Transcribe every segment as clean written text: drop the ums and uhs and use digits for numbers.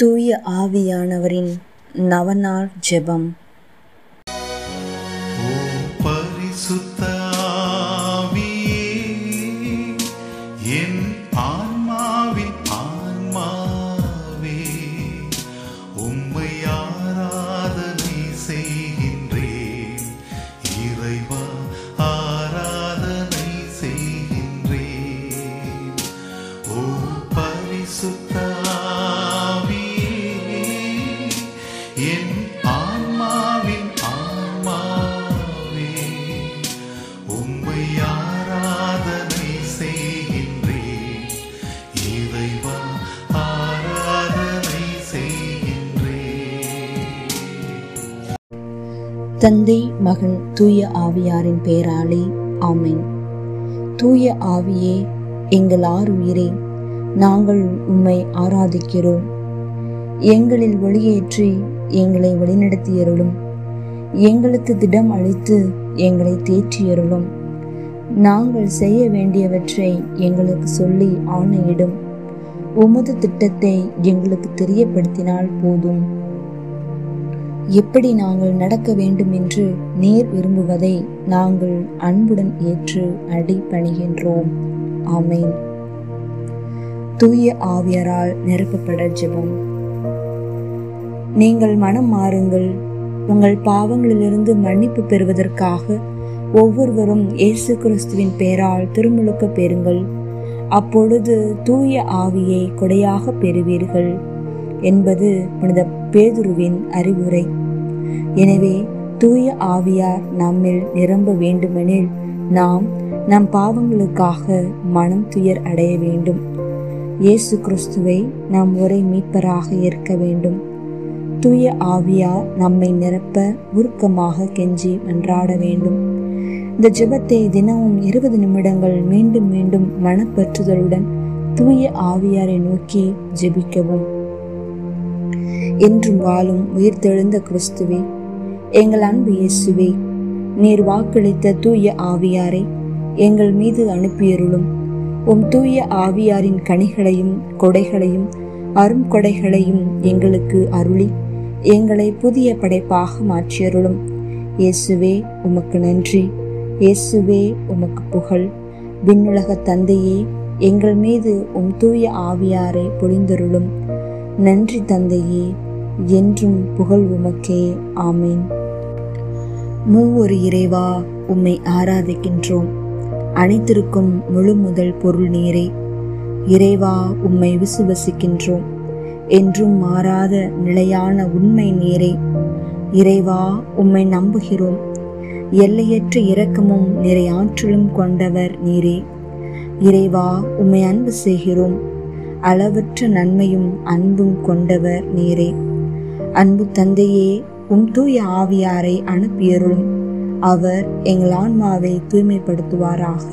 தூய ஆவியானவரின் நவநாள் ஜெபம். தந்தை, மகன், தூய ஆவியாரின் பெயராலே ஆமென். தூய ஆவியே, எங்கள் ஆருயிரே, நாங்கள் உம்மை ஆராதிக்கிறோம். எங்களில் வெளியேற்றி எங்களை வழிநடத்தியருளும். எங்களுக்கு திடம் அளித்து எங்களை தேற்றியருளும். நாங்கள் செய்ய வேண்டியவற்றை எங்களுக்கு சொல்லி ஆணையிடும். உமது திட்டத்தை எங்களுக்கு தெரியப்படுத்தினால் போதும். எப்படி நாங்கள் நடக்க வேண்டும் என்று நேர் விரும்புவதை நாங்கள் அன்புடன் ஏற்று அடிபணிகின்றோம். ஆமென். தூய ஆவியாரால் நிரப்பப்பட ஜெபம். நீங்கள் மனம் மாறுங்கள். உங்கள் பாவங்களிலிருந்து மன்னிப்பு பெறுவதற்காக ஒவ்வொருவரும் இயேசு கிறிஸ்துவின் பெயரால் திருமுழுக்க பெறுங்கள். அப்பொழுது தூய ஆவியை கொடையாக பெறுவீர்கள் என்பது புனித பேதுருவின் அறிவுரை. எனவே தூய ஆவியார் நம்மில் நிரம்ப வேண்டுமெனில் நாம் நம் பாவங்களுக்காக மனம் துயர் அடைய வேண்டும். இயேசு கிறிஸ்துவை நாம் ஒரே மீட்பராக ஏற்க வேண்டும். தூய ஆவியார் நம்மை நிரப்ப உருக்கமாக கெஞ்சி மன்றாட வேண்டும். இந்த ஜெபத்தை தினமும் 20 நிமிடங்கள் மீண்டும் மீண்டும் மனப்பற்றுதலுடன் தூய ஆவியாரை நோக்கி ஜெபிக்கவும். என்றும் வாழும் உயிர்த்தெழுந்த கிறிஸ்துவே, எங்கள் அன்பு இயேசுவே, நீர் வாக்களித்த தூய ஆவியாரை எங்கள் மீது அனுப்பியருளும். உம் தூய ஆவியாரின் கனிகளையும் கொடைகளையும் அரும் கொடைகளையும் எங்களுக்கு அருளி எங்களை புதிய படைப்பாக மாற்றியருளும். இயேசுவே உமக்கு நன்றி. இயேசுவே உமக்கு புகழ். விண்ணுலக தந்தையே, எங்கள் மீது உம் தூய ஆவியாரை பொழிந்தருளும். நன்றி தந்தையே, என்றும் புகழ் உமக்கே. ஆமீன். மூவொரு இறைவா, உம்மை ஆராதிக்கின்றோம். அனைத்திற்கும் முழு முதல் பொருள் நீரே. இறைவா, உம்மை விசுவசிக்கின்றோம். என்றும் மாறாத நிலையான உண்மை நீரே. இறைவா, உம்மை நம்புகிறோம். எல்லையற்ற இரக்கமும் நிறையாற்றலும் கொண்டவர் நீரே. இறைவா, உம்மை அன்பு செய்கிறோம். அளவற்ற நன்மையும் அன்பும் கொண்டவர் நீரே. அன்பு தந்தையே, உம் தூய ஆவியாரை அனுப்பியருளும். அவர் எங்கள் ஆன்மாவை தூய்மைப்படுத்துவாராக.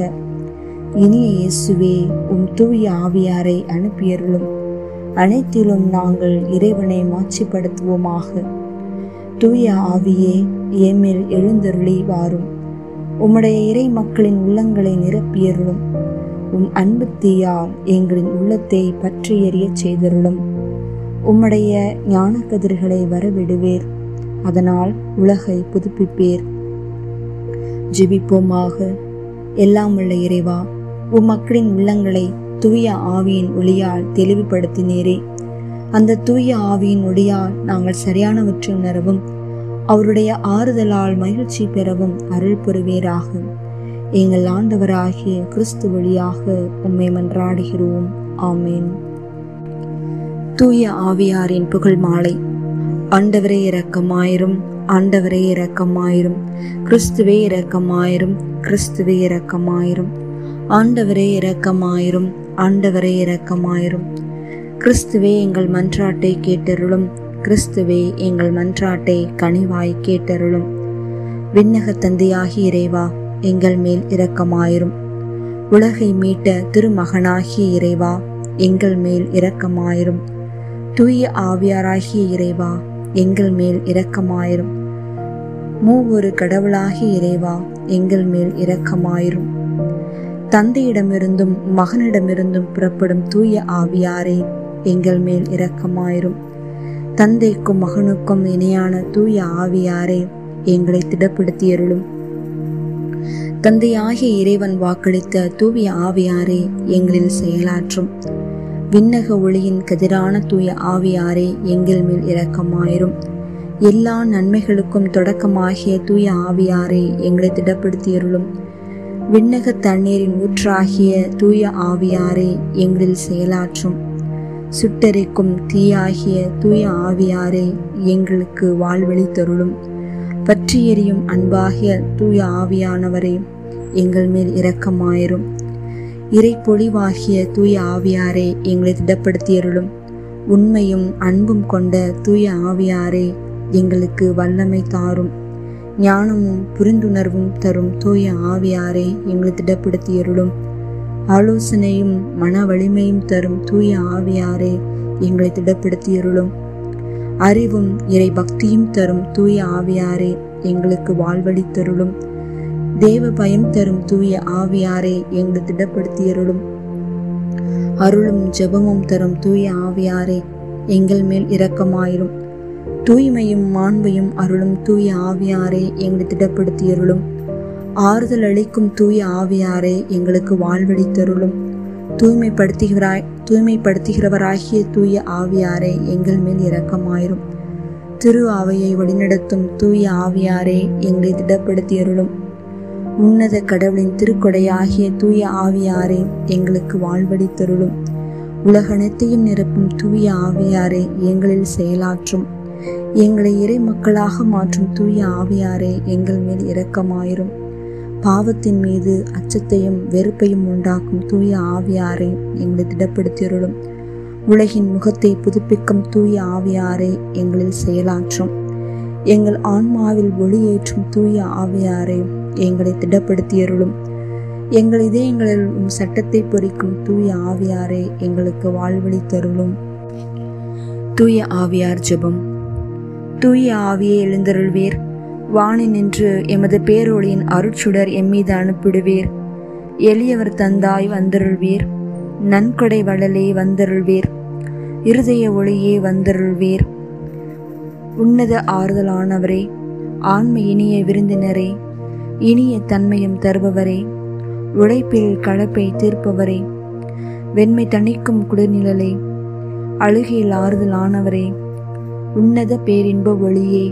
இனிய இயேசுவே, உம் தூய ஆவியாரை அனுப்பியருளும். அனைத்திலும் நாங்கள் இறைவனை மாட்சிப்படுத்துவோமாக. தூய ஆவியே, ஏமேல் எழுந்தருளி வாரும். உம்முடைய இறை மக்களின் உள்ளங்களை நிரப்பியருளும். உம் அன்பு தீயால் எங்களின் உள்ளத்தை பற்றி எறிய செய்தருளும். உம்முடைய ஞான கதிர்களை வரவிடுவேர். அதனால் உலகை புதுப்பிப்பேர். ஜெபிப்போமாக. எல்லாம் உள்ள இறைவா, உம் மக்களின் உள்ளங்களை தூய ஆவியின் ஒளியால் தெளிவுபடுத்தினீரே. அந்த தூய ஆவியின் ஒளியால் நாங்கள் சரியானவற்றை உணரவும் அவருடைய ஆறுதலால் மகிழ்ச்சி பெறவும் அருள் புரிவீராகும். எங்கள் ஆண்டவராகிய கிறிஸ்து வழியாக உம்மை மன்றாடுகிறோம். ஆமீன். தூய ஆவியாரின் புகழ் மாலை. ஆண்டவரே இரக்கமாயிரும், ஆண்டவரே இரக்கமாயிரும், கிறிஸ்துவே இரக்கமாயிரும், கிறிஸ்துவே இரக்கமாயிரும், ஆண்டவரே இரக்கமாயிரும், ஆண்டவரே இரக்கமாயிரும், கிறிஸ்துவே எங்கள் மன்றாட்டை கேட்டருளும், கிறிஸ்துவே எங்கள் மன்றாட்டை கனிவாய் கேட்டருளும். விண்ணக தந்தையாகி இறைவா, எங்கள் மேல் இரக்கமாயிரும். உலகை மீட்ட திருமகனாகிய இறைவா, எங்கள் மேல் இரக்கமாயிரும். தூய ஆவியாராகிய இறைவா, எங்கள் மேல் இரக்கமாயிரும். மூவொரு கடவுளாகிய இறைவா, எங்கள் மேல் இரக்கமாயிரும். தந்தையிடமிருந்தும் மகனிடமிருந்தும் புறப்படும் தூய ஆவியாரே, எங்கள் மேல் இரக்கமாயிரும். தந்தைக்கும் மகனுக்கும் இணையான தூய ஆவியாரே எங்களை திடப்படுத்தியருளும். தந்தையாகிய இறைவன் வாக்களித்த தூய ஆவியாரே எங்களில் செயலாற்றும். விண்ணக ஒளியின் கதிரான தூய ஆவியாரே எங்கள் மேல் இரக்கமாயிரும். எல்லா நன்மைகளுக்கும் தொடக்கமாகிய தூய ஆவியாரே எங்களை திடப்படுத்தியருளும். விண்ணக தண்ணீரின் ஊற்றாகிய தூய ஆவியாரே எங்களில் செயலாற்றும். சுட்டரிக்கும் தீயாகிய தூய ஆவியாரே எங்களுக்கு வாழ்வழித்தருளும். பற்றி எரியும் அன்பாகிய தூய ஆவியானவரே எங்கள் மேல் இரக்கமாயிரும். இறை பொழிவாகிய தூய ஆவியாரே எங்களை திடப்படுத்தியருளும். உண்மையும் அன்பும் கொண்ட தூய ஆவியாரே எங்களுக்கு வல்லமை தாரும். ஞானமும் புரிந்துணர்வும் தரும் தூய ஆவியாரே எங்களை திடப்படுத்தியருளும். ஆலோசனையும் மன வலிமையும் தரும் தூய ஆவியாரே எங்களை திடப்படுத்தியருளும். அறிவும் இறை பக்தியும் தரும் தூய ஆவியாரே எங்களுக்கு வாழ்வழித்தருளும். தேவ பயம் தரும் தூய ஆவியாரே எங்களை திடப்படுத்தியருளும். அருளும் ஜெபமும் தரும் தூய ஆவியாரே எங்கள் மேல் இரக்கமாயிரும். தூய்மையும் மாண்பையும் அருளும் தூய ஆவியாரே எங்களை திடப்படுத்தியருளும். ஆறுதல் அளிக்கும் தூய ஆவியாரே எங்களுக்கு வாழ்வழித்தருளும். தூய்மைப்படுத்துகிறவராகிய தூய ஆவியாரே எங்கள் மேல் இரக்கமாயிரும். திரு ஆவையை வழிநடத்தும் தூய ஆவியாரே எங்களை திடப்படுத்தியருளும். உன்னத கடவுளின் திருக்கொடையாகிய தூய ஆவியாரே எங்களுக்கு வாழ்வழித்தருளும். உலகனைத்தையும் நிரப்பும் தூய ஆவியாரே எங்களில் செயலாற்றும். எங்களை இறை மக்களாக மாற்றும் தூய ஆவியாரே எங்கள் மேல் இரக்கமாயிரும். பாவத்தின் மீது அச்சத்தையும் வெறுப்பையும் உண்டாக்கும் தூய ஆவியாரே எங்களை திடப்படுத்தியருளும். உலகின் முகத்தை புதுப்பிக்கும் தூய ஆவியாரே எங்களில் செயலாற்றும். எங்கள் ஆன்மாவில் ஒளியேற்றும் தூய ஆவியாரே எங்களை திடப்படுத்தியருளும். எங்கள் இதயங்களில் சட்டத்தை பொறிக்கும் தூய ஆவியாரே எங்களுக்கு வாழ்வழித்தருளும். தூய ஆவியார் ஜெபம். தூய ஆவியை எழுந்தருள்வீர். வானின் நின்று எமது பேரொழியின் அருட்சுடர் எம்மீது அனுப்பிடுவீர். எளியவர் தந்தாய் வந்தருள்வீர். நன்கொடை வளலே வந்தருள்வீர். இருதய ஒளியே வந்தருள்வீர். உன்னத ஆறுதலானவரே, ஆன்மை இனிய விருந்தினரே, இனிய தன்மையும் தருபவரே, உழைப்பில் கலப்பை தீர்ப்பவரே, வெண்மை தணிக்கும் குளிர்நிழலே, அழுகையில் ஆறுதலானவரே, உன்னத பேரின்ப ஒளியே,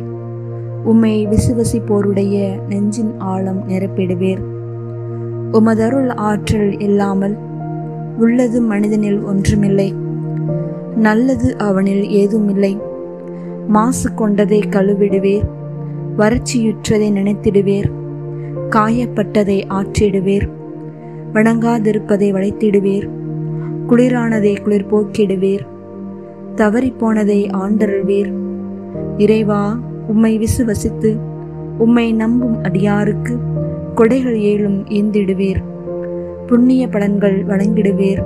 உம்மை விசுவசிப்போருடைய நெஞ்சின் ஆழம் நிரப்பிடுவீர். உமதருள் ஆற்றல் இல்லாமல் உள்ளது மனிதனில் ஒன்றுமில்லை, நல்லது அவனில் ஏதுமில்லை. மாசு கொண்டதை கழுவிடுவீர். வறட்சியுற்றதை நினைத்திடுவீர். காயப்பட்டதை ஆற்றிடுவீர். வணங்காதிருப்பதை வளைத்திடுவீர். குளிரானதை குளிர் போக்கிடுவீர். தவறிப்போனதை ஆண்டருள்வீர். இறைவா, உம்மை விசுவசித்து உம்மை நம்பும் அடியாருக்கு கொடைகள் ஏழும் ஈந்திடுவீர். புண்ணிய பலன்கள் வழங்கிடுவீர்.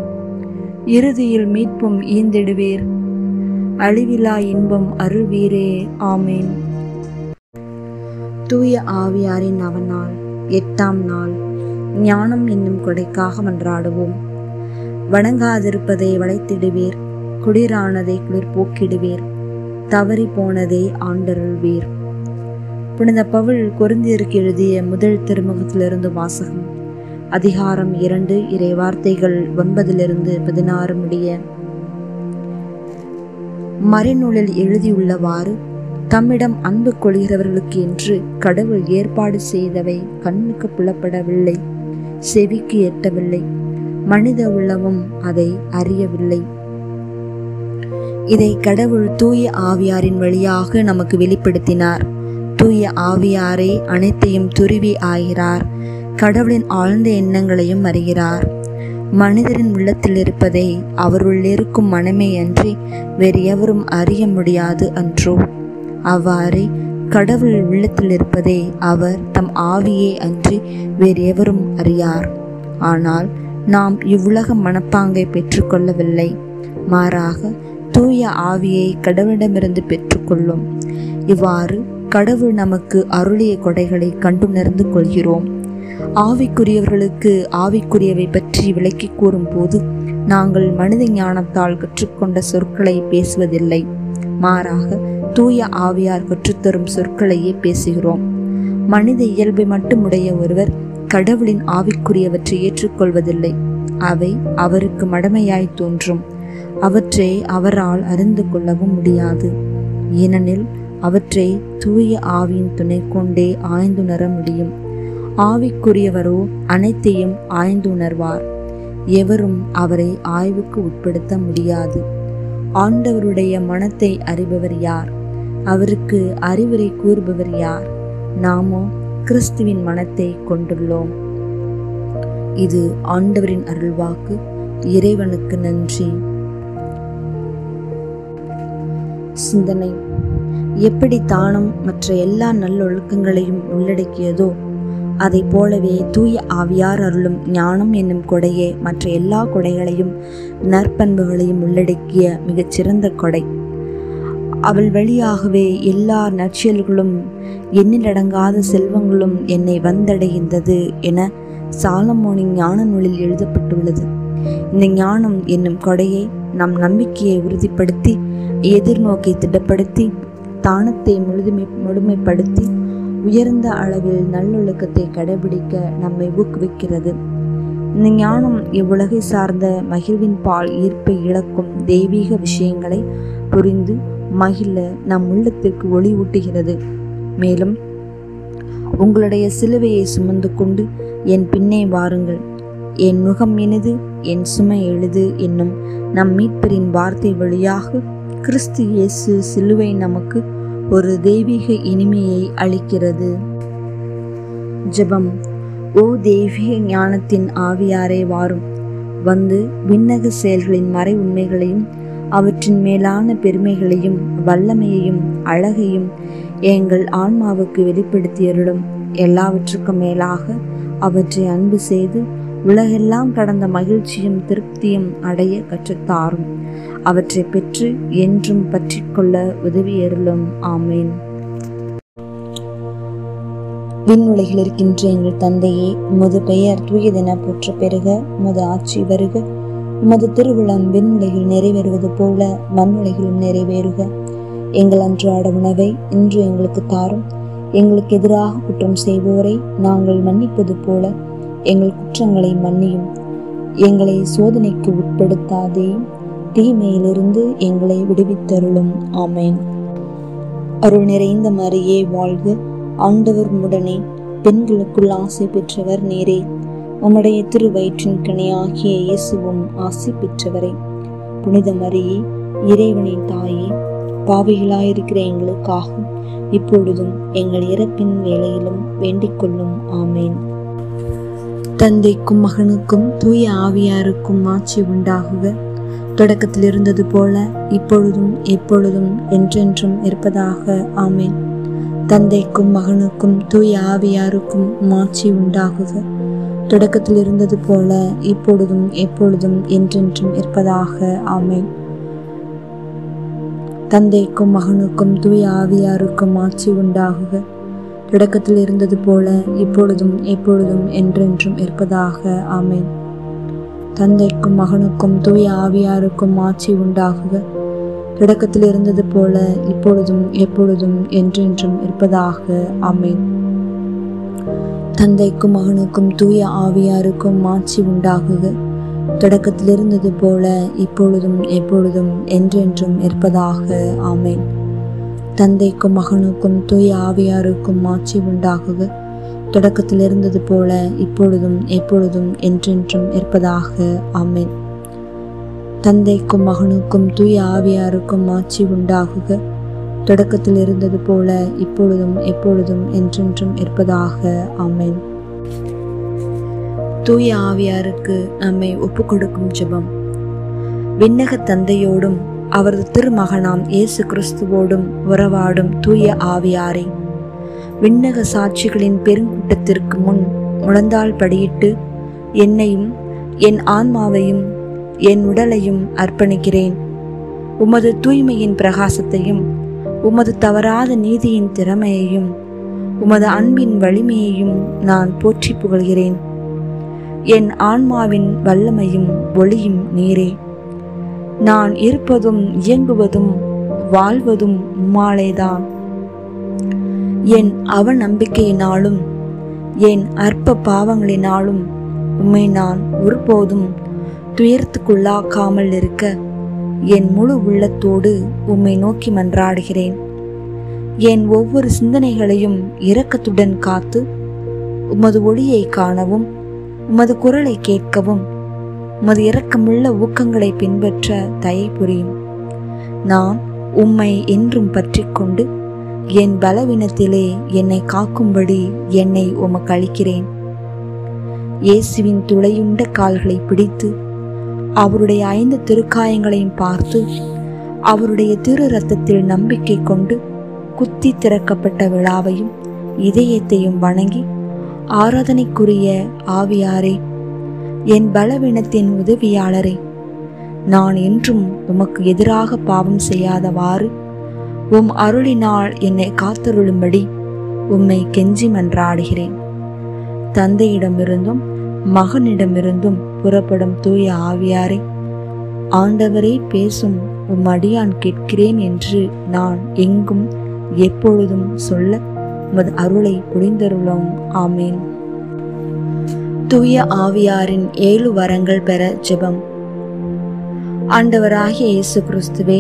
இறுதியில் மீட்பும் ஈந்திடுவீர். அழிவிலா இன்பம் அருள்வீரே. ஆமேன். தூய ஆவியாரின் நவநாள், 8ஆம் நாள். ஞானம் என்னும் கொடைக்காக மன்றாடுவோம். வணங்காதிருப்பதை வளைத்திடுவீர். குளிரானதை குளிர் போக்கிடுவீர். தவறி போனதை ஆண்டருள்வீர். புனித பவுல் கொரிந்தியருக்கு எழுதிய முதல் திருமுகத்திலிருந்து வாசகம், அதிகாரம் 2, இறை வார்த்தைகள் 9-16 முடிய. மறைநூலில் எழுதியுள்ளவாறு தம்மிடம் அன்பு கொள்கிறவர்களுக்கு என்று கடவுள் ஏற்பாடு செய்தவை கண்ணுக்கு புலப்படவில்லை, செவிக்கு எட்டவில்லை, மனித உள்ளமும் அதை அறியவில்லை. இதை கடவுள் தூய ஆவியாரின் வழியாக நமக்கு வெளிப்படுத்தினார். தூய ஆவியாரே அனைத்தையும் துருவி ஆகிறார். கடவுளின் ஆழ்ந்த எண்ணங்களையும் அறிகிறார். மனிதரின் உள்ளத்தில் இருப்பதை அவருள் இருக்கும் மனமே அன்றி வேறு எவரும் அறிய முடியாது அன்றோ. அவ்வாறே கடவுள் உள்ளத்தில் இருப்பதை அவர் தம் ஆவியே அன்றி வேறு எவரும் அறியார். ஆனால் நாம் இவ்வுலக மனப்பாங்கை பெற்றுக்கொள்ளவில்லை. மாறாக தூய ஆவியை கடவுளிடமிருந்து பெற்றுக்கொள்ளும். இவ்வாறு கடவுள் நமக்கு அருளிய கொடைகளை கண்டுணர்ந்து கொள்கிறோம். ஆவிக்குரியவர்களுக்கு ஆவிக்குரியவை பற்றி விளக்கி கூறும் போது நாங்கள் மனித ஞானத்தால் கற்றுக்கொண்ட சொற்களை பேசுவதில்லை, மாறாக தூய ஆவியார் கற்றுத்தரும் சொற்களையே பேசுகிறோம். மனித இயல்பை மட்டுமுடைய ஒருவர் கடவுளின் ஆவிக்குரியவற்றை ஏற்றுக்கொள்வதில்லை. அவை அவருக்கு மடமையாய் தோன்றும். அவற்றை அவரால் அறிந்து கொள்ளவும் முடியாது. ஏனெனில் அவற்றை தூய ஆவியின் துணை கொண்டே ஆய்ந்துணர முடியும். ஆவிக்குரியவரோ அனைத்தையும் ஆய்ந்துணர்வார். எவரும் அவரை ஆய்வுக்கு உட்படுத்த முடியாது. ஆண்டவருடைய மனத்தை அறிபவர் யார்? அவருக்கு அறிவுரை கூறுபவர் யார்? நாமோ கிறிஸ்துவின் மனத்தை கொண்டுள்ளோம். இது ஆண்டவரின் அருள்வாக்கு. இறைவனுக்கு நன்றி. சிந்தனை: எப்படி தானம் மற்ற எல்லா நல்லொழுக்கங்களையும் உள்ளடக்கியதோ அதை போலவே தூய ஆவியார் அருளும் ஞானம் என்னும் கொடையே மற்ற எல்லா கொடைகளையும் நற்பண்புகளையும் உள்ளடக்கிய மிகச்சிறந்த கொடை. அவள் வழியாகவே எல்லா நற்செயல்களும் எண்ணிலடங்காத செல்வங்களும் என்னை வந்தடைந்தது என சாலமோனின் ஞான நூலில் எழுதப்பட்டுள்ளது. இந்த ஞானம் என்னும் கொடையை நம் நம்பிக்கையை உறுதிப்படுத்தி, எதிர்நோக்கை திடப்படுத்தி, தானத்தை முழுமைப்படுத்தி, உயர்ந்த அளவில் நல்லொழுக்கத்தை கடைபிடிக்க நம்மை ஊக்குவிக்கிறது. இந்த ஞானம் இவ்வுலகை சார்ந்த மகிழ்வின் பால் ஈர்ப்பை இழக்கும் தெய்வீக விஷயங்களை புரிந்து மகிழ நம் உள்ளத்திற்கு ஒளியூட்டுகிறது. மேலும், உங்களுடைய சிலுவையை சுமந்து கொண்டு என் பின்னே வாருங்கள், என் நுகம் இனிது, என் சுமை எளிது என்னும் நம் மீட்பரின் வார்த்தை வழியாக கிறிஸ்து இயேசு சிலுவை நமக்கு ஒரு தெய்வீக இனிமையை அளிக்கிறது. ஜெபம்: ஓ தெய்வீக ஞானத்தின் ஆவியாரே, வாரும், வந்து விண்ணக செயல்களின் மறை உண்மைகளையும் அவற்றின் மேலான பெருமைகளையும் வல்லமையையும் அழகையும் எங்கள் ஆன்மாவுக்கு வெளிப்படுத்தியருளும். எல்லாவற்றுக்கும் மேலாக அவற்றை அன்பு செய்து உலகெல்லாம் கடந்த மகிழ்ச்சியும் திருப்தியும் அடைய கற்றுத்தாரும். அவற்றை பெற்று என்றும் பற்றிக்கொள்ள உதவியருளும். ஆமேன். விண்ணுலகில் இருக்கின்ற எங்கள் தந்தையே, உமது பெயர் தூயதென போற்ற பெருக, உமது ஆட்சி வருக, உமது திருவுளம் விண்ணுலகில் நிறைவேறுவது போல மண்ணுலகிலும் நிறைவேறுக. எங்கள் அன்றாட உணவை இன்று எங்களுக்கு தாரும். எங்களுக்கு எதிராக குற்றம் செய்வோரை நாங்கள் மன்னிப்பது போல எங்கள் குற்றங்களை மன்னியும். எங்களை சோதனைக்கு உட்படுத்தாதே, தீமையிலிருந்து எங்களை விடுவித்தருளும். ஆமேன். அருள் நிறைந்த மரியே, வாழ்க! ஆண்டவர் உம்முடனே, பெண்களுக்குள் ஆசை பெற்றவர் நீரே. உம்முடைய திருவயிற்றின் கனியாகிய இயேசுவும் ஆசை பெற்றவரே. புனித மரியே, இறைவனின் தாயே, பாவிகளாயிருக்கிற எங்களுக்காகவும் இப்பொழுதும் எங்கள் இறப்பின் வேளையிலும் வேண்டிக் கொள்ளும். ஆமேன். தந்தைக்கும் மகனுக்கும் தூய ஆவியாருக்கும் ஆட்சி உண்டாகுக. தொடக்கத்தில் இருந்தது போல இப்பொழுதும் எப்பொழுதும் என்றென்றும் இருப்பதாக. ஆமேன். தந்தைக்கும் மகனுக்கும் தூய ஆவியாருக்கும் ஆட்சி உண்டாகுக. தொடக்கத்தில் இருந்தது போல இப்பொழுதும் எப்பொழுதும் என்றென்றும் இருப்பதாக. ஆமேன். தந்தைக்கும் மகனுக்கும் தூய ஆவியாருக்கும் ஆட்சி உண்டாகுக. தொடக்கத்தில் இருந்தது போல இப்பொழுதும் எப்பொழுதும் என்றென்றும் இருப்பதாக. ஆமேன். தந்தைக்கும் மகனுக்கும் தூய ஆவியாருக்கும் ஆட்சி உண்டாகுக. தொடக்கத்தில் இருந்தது போல இப்பொழுதும் எப்பொழுதும் என்றென்றும் இருப்பதாக. ஆமேன். தந்தைக்கும் மகனுக்கும் தூய ஆவியாருக்கும் ஆட்சி உண்டாகுக. தொடக்கத்தில் இருந்தது போல இப்பொழுதும் எப்பொழுதும் என்றென்றும் இருப்பதாக. ஆமேன். தந்தைக்கும் மகனுக்கும் தூய ஆவியாருக்கும் ஆட்சி உண்டாகுக. தொடக்கத்தில் இருந்தது போல இப்பொழுதும் எப்பொழுதும் என்றென்றும் இருப்பதாக. ஆமேன். தந்தைக்கும் மகனுக்கும் தூய ஆவியாருக்கும் ஆட்சி உண்டாகுக. தொடக்கத்தில் இருந்தது போல இப்பொழுதும் எப்பொழுதும் என்றென்றும் இருப்பதாக. ஆமேன். தூய ஆவியாருக்கு நம்மை ஒப்பு கொடுக்கும் ஜெபம். விண்ணக தந்தையோடும் அவரது திருமகனாம் இயேசு கிறிஸ்துவோடும் உறவாடும் தூய ஆவியாரே, விண்ணக சாட்சிகளின் பெருங்கூட்டத்திற்கு முன் முழந்தாள் படியிட்டு என்னையும் என் ஆன்மாவையும் என் உடலையும் அர்ப்பணிக்கிறேன். உமது தூய்மையின் பிரகாசத்தையும் உமது தவறாத நீதியின் திறமையையும் உமது அன்பின் வலிமையையும் நான் போற்றி புகழ்கிறேன். என் ஆன்மாவின் வல்லமையும் ஒளியும் நீரே. நான் இருப்பதும் இயங்குவதும் வாழ்வதும் உம்மாலேதான். என் அவ நம்பிக்கையினாலும் என் அற்ப பாவங்களினாலும் உம்மை நான் ஒருபோதும் துயரத்துக்குள்ளாக்காமல் இருக்க என் முழு உள்ளத்தோடு உம்மை நோக்கி மன்றாடுகிறேன். என் ஒவ்வொரு சிந்தனைகளையும் இரக்கத்துடன் காத்து உமது ஒளியை காணவும், உமது குரலை கேட்கவும், உமது இரக்கமுள்ள ஊக்கங்களை பின்பற்ற தயை புரியும். நான் உம்மை என்றும் பற்றி கொண்டு என் பலவீனத்திலே என்னை காக்கும்படி என்னை உமக்கு அளிக்கிறேன். இயேசுவின் துளையுண்ட கால்களை பிடித்து அவருடைய 5 திருக்காயங்களையும் பார்த்து அவருடைய திரு இரத்தத்தில் நம்பிக்கை கொண்டு குத்தி திறக்கப்பட்ட விழாவையும் இதயத்தையும் வணங்கி ஆராதனைக்குரிய ஆவியாரே, என் பலவீனத்தின் உதவியாளரே, நான் என்றும் உமக்கு எதிராக பாவம் செய்யாதவாறு உம் அருளினால் என்னை காத்தருளும்படி உம்மை கெஞ்சி மன்றாடுகிறேன். தந்தையிடமிருந்தும் மகனிடமிருந்தும் புறப்படும் தூய ஆவியாரே, ஆண்டவரே பேசும், உம் அடியான் கேட்கிறேன் என்று நான் எங்கும் எப்பொழுதும் சொல்ல உமது அருளை புரிந்தருளும். ஆமீன். தூய ஆவியாரின் 7 வரங்கள் பெற ஜெபம். ஆண்டவராகிய இயேசு கிறிஸ்துவே,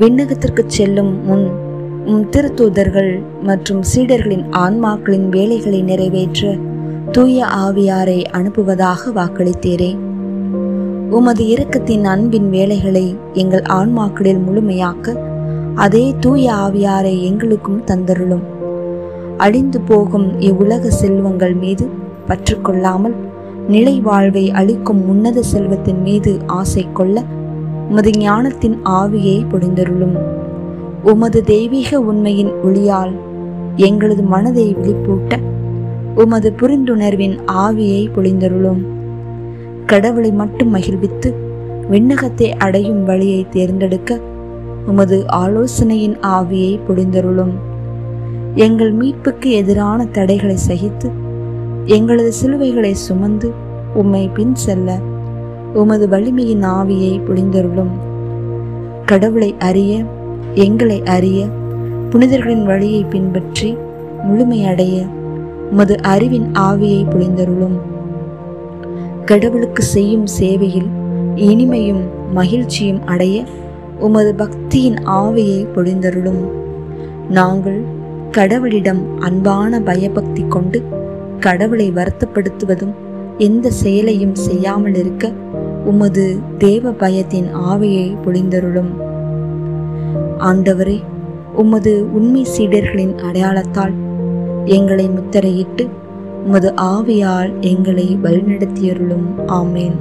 விண்ணகத்திற்கு செல்லும் முன் உம் திருத்தூதர்கள் மற்றும் சீடர்களின் ஆன்மாக்களின் வேலைகளை நிறைவேற்ற தூய ஆவியாரை அனுப்புவதாக வாக்களித்தீரே. உமது இரக்கத்தின் அன்பின் வேலைகளை எங்கள் ஆன்மாக்களில் முழுமையாக்க அதே தூய ஆவியாரை எங்களுக்கும் தந்தருளும். அழிந்து போகும் இவ்வுலக செல்வங்கள் மீது பற்று கொள்ளாமல் நிலை வாழ்வை அளிக்கும் உன்னத செல்வத்தின் மீது ஆசை கொள்ள உமது ஞானத்தின் ஆவியை பொழிந்தருளும். உமது தெய்வீக உண்மையின் ஒளியால் எங்களது மனதை விழிப்பூட்ட உமது புரிந்துணர்வின் ஆவியை பொழிந்தருளும். கடவுளை மட்டும் மகிழ்வித்து விண்ணகத்தை அடையும் வழியை தேர்ந்தெடுக்க உமது ஆலோசனையின் ஆவியை பொழிந்தருளும். எங்கள் மீட்புக்கு எதிரான தடைகளை சகித்து எங்களது சிலுவைகளை சுமந்து உம்மை பின் செல்ல உமது வலிமையின் ஆவியை பொழிந்தருளும். கடவுளை அறிய, எங்களை அறிய, புனிதர்களின் வழியை பின்பற்றி முழுமையடைய உமது அறிவின் ஆவியை பொழிந்தருளும். கடவுளுக்கு செய்யும் சேவையில் இனிமையும் மகிழ்ச்சியும் அடைய உமது பக்தியின் ஆவியை பொழிந்தருளும். நாங்கள் கடவுளிடம் அன்பான பயபக்தி கொண்டு கடவுளை வருத்தப்படுத்துவதும் எந்த செயலையும் செய்யாமல் இருக்க உமது தேவ பயத்தின் ஆவியை பொழிந்தருளும். ஆண்டவரே, உமது உண்மை சீடர்களின் அடையாளத்தால் எங்களை முத்திரையிட்டு உமது ஆவியால் எங்களை வழிநடத்தியருளும். ஆமேன்.